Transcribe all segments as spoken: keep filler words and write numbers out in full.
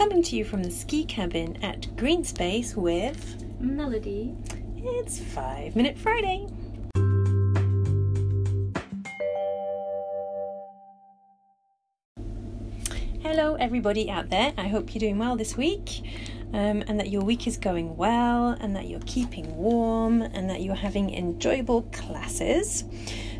coming to you from the ski cabin at Green Space with Melody. It's Five Minute Friday. Hello everybody out there, I hope you're doing well this week um, and that your week is going well and that you're keeping warm and that you're having enjoyable classes.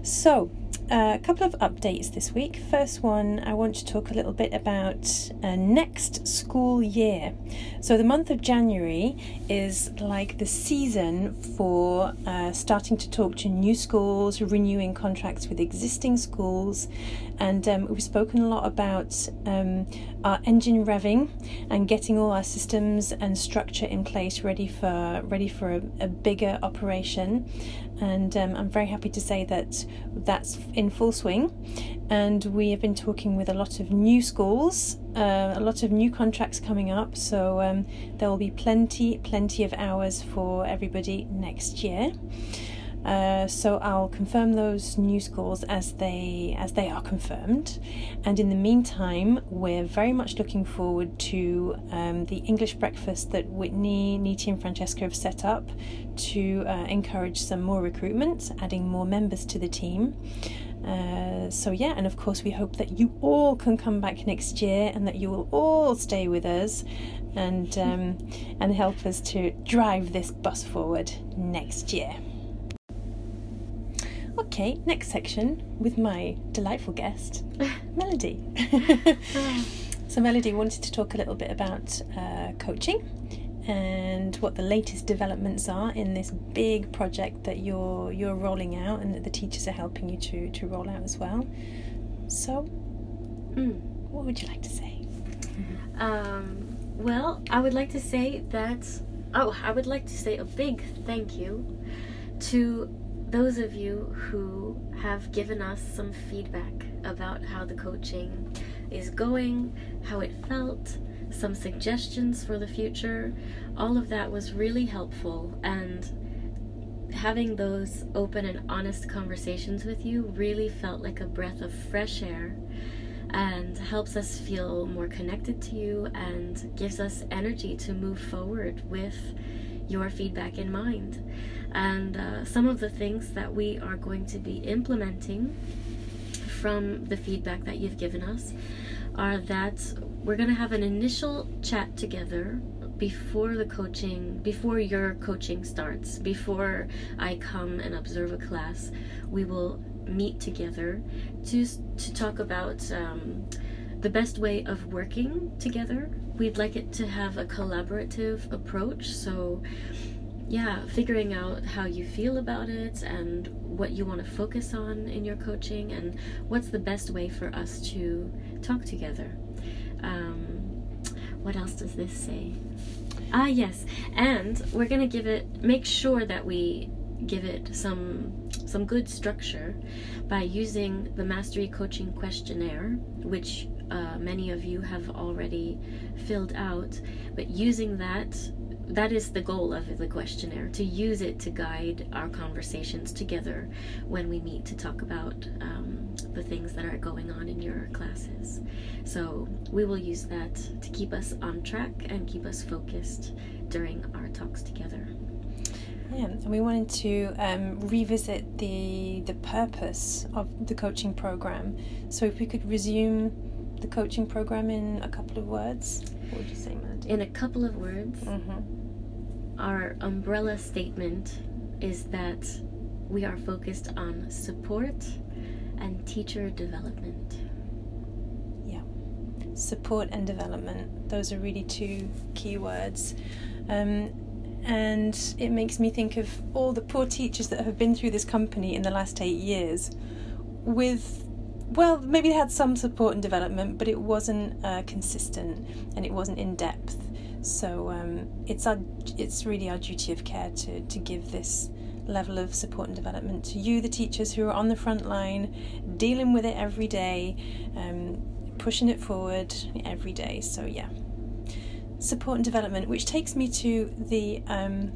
So Uh, a couple of updates this week. First one, I want to talk a little bit about uh, next school year. So the month of January is like the season for uh, starting to talk to new schools, renewing contracts with existing schools, and um, we've spoken a lot about um, our engine revving and getting all our systems and structure in place ready for ready for a, a bigger operation. And um, I'm very happy to say that that's in full swing, and we have been talking with a lot of new schools, uh, a lot of new contracts coming up, so um, there will be plenty plenty of hours for everybody next year. Uh, so I'll confirm those new schools as they as they are confirmed, and in the meantime we're very much looking forward to um, the English breakfast that Whitney, Niti and Francesca have set up to uh, encourage some more recruitment, adding more members to the team. Uh, so yeah, and of course we hope that you all can come back next year and that you will all stay with us and um, and help us to drive this bus forward next year. Okay, next section with my delightful guest, Melody. So Melody wanted to talk a little bit about uh, coaching and what the latest developments are in this big project that you're you're rolling out and that the teachers are helping you to, to roll out as well. So, mm. what would you like to say? Mm-hmm. Um, well, I would like to say that... Oh, I would like to say a big thank you to those of you who have given us some feedback about how the coaching is going, how it felt, some suggestions for the future. All of that was really helpful, and having those open and honest conversations with you really felt like a breath of fresh air and helps us feel more connected to you and gives us energy to move forward with your feedback in mind. And uh, some of the things that we are going to be implementing from the feedback that you've given us are that we're going to have an initial chat together before the coaching, before your coaching starts, before I come and observe a class. We will meet together to to talk about um, the best way of working together. We'd like it to have a collaborative approach, so yeah, figuring out how you feel about it and what you want to focus on in your coaching and what's the best way for us to talk together. Um, what else does this say? Ah, yes, and we're gonna give it, make sure that we give it some some good structure by using the Mastery Coaching Questionnaire, which Uh, many of you have already filled out, but using that, that is the goal of the questionnaire, to use it to guide our conversations together when we meet to talk about um, the things that are going on in your classes. So we will use that to keep us on track and keep us focused during our talks together. Yeah, and we wanted to um, revisit the the purpose of the coaching program. So if we could resume the coaching program in a couple of words, what would you say, Maddie? In a couple of words, mm-hmm. Our umbrella statement is that we are focused on support and teacher development. Yeah, support and development. Those are really two key words. Um, and it makes me think of all the poor teachers that have been through this company in the last eight years with... Well, maybe they had some support and development, but it wasn't uh, consistent and it wasn't in depth. So um, it's our, it's really our duty of care to, to give this level of support and development to you, the teachers who are on the front line, dealing with it every day, um, pushing it forward every day. So yeah, support and development, which takes me to the um,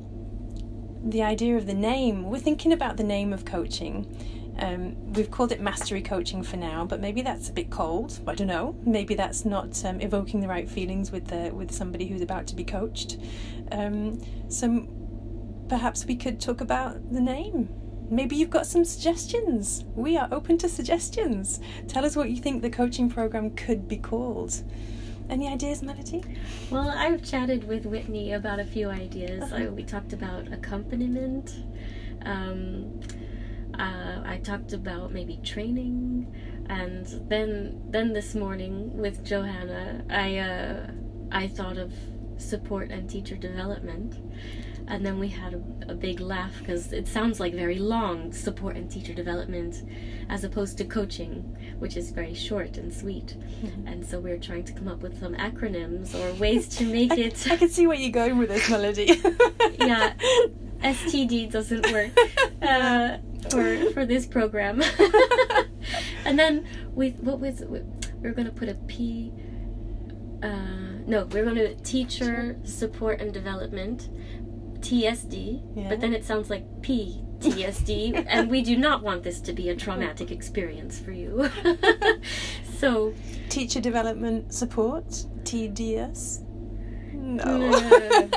the idea of the name. We're thinking about the name of coaching. Um, we've called it mastery coaching for now, but maybe that's a bit cold. I don't know. Maybe that's not um, evoking the right feelings with the, with somebody who's about to be coached. Um, so perhaps we could talk about the name. Maybe you've got some suggestions. We are open to suggestions. Tell us what you think the coaching program could be called. Any ideas, Melody? Well, I've chatted with Whitney about a few ideas. Uh-huh. I, we talked about accompaniment. Um, uh, I talked about maybe training. And then then this morning with Johanna, I, uh, I thought of support and teacher development. And then we had a, a big laugh because it sounds like very long, support and teacher development, as opposed to coaching, which is very short and sweet. Mm-hmm. And so we we're trying to come up with some acronyms or ways to make I, it... I can see where you're going with this, Melody. Yeah, S T D doesn't work uh, for, for this program. And then we, what was, we we're going to put a P... Uh, no, we we're going to teacher, support and development... T S D, yeah. But then it sounds like P T S D, and we do not want this to be a traumatic experience for you. So, teacher development support, T D S. No. no.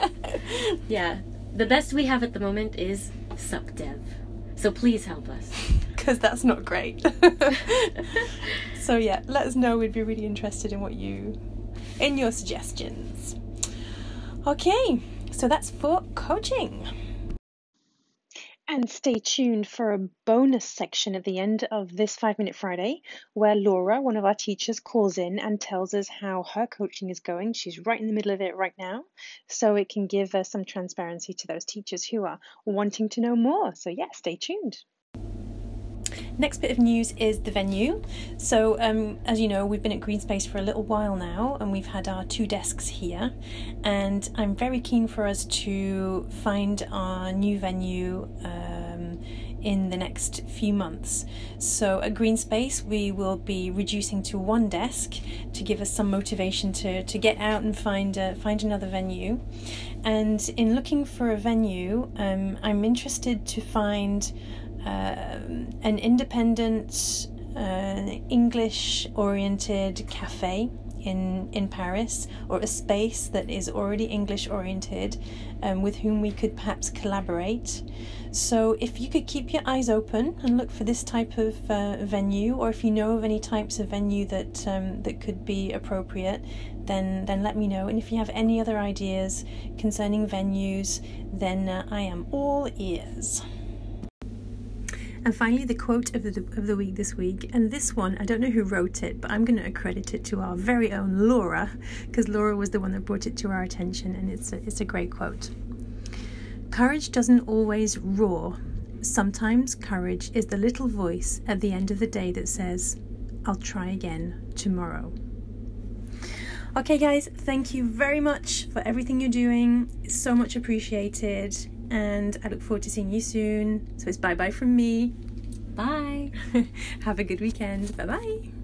Yeah, the best we have at the moment is SupDev. So please help us, because that's not great. So yeah, let us know. We'd be really interested in what you, in your suggestions. Okay. So that's for coaching. And stay tuned for a bonus section at the end of this Five Minute Friday, where Laura, one of our teachers, calls in and tells us how her coaching is going. She's right in the middle of it right now. So it can give us some transparency to those teachers who are wanting to know more. So yeah, stay tuned. Next bit of news is the venue. So um, as you know, we've been at Green Space for a little while now, and we've had our two desks here, and I'm very keen for us to find our new venue um, in the next few months. So at Green Space we will be reducing to one desk to give us some motivation to, to get out and find a, find another venue. And in looking for a venue, um, I'm interested to find Um, an independent, uh, English-oriented cafe in in Paris, or a space that is already English-oriented, um, with whom we could perhaps collaborate. So if you could keep your eyes open and look for this type of uh, venue, or if you know of any types of venue that um, that could be appropriate, then then let me know. And if you have any other ideas concerning venues, then uh, I am all ears. And finally, the quote of the of the week this week, and this one, I don't know who wrote it, but I'm going to accredit it to our very own Laura, because Laura was the one that brought it to our attention, and it's a, it's a great quote. Courage doesn't always roar. Sometimes courage is the little voice at the end of the day that says, I'll try again tomorrow. Okay, guys, thank you very much for everything you're doing. It's so much appreciated. And I look forward to seeing you soon. So it's bye-bye from me. Bye. Have a good weekend. Bye-bye.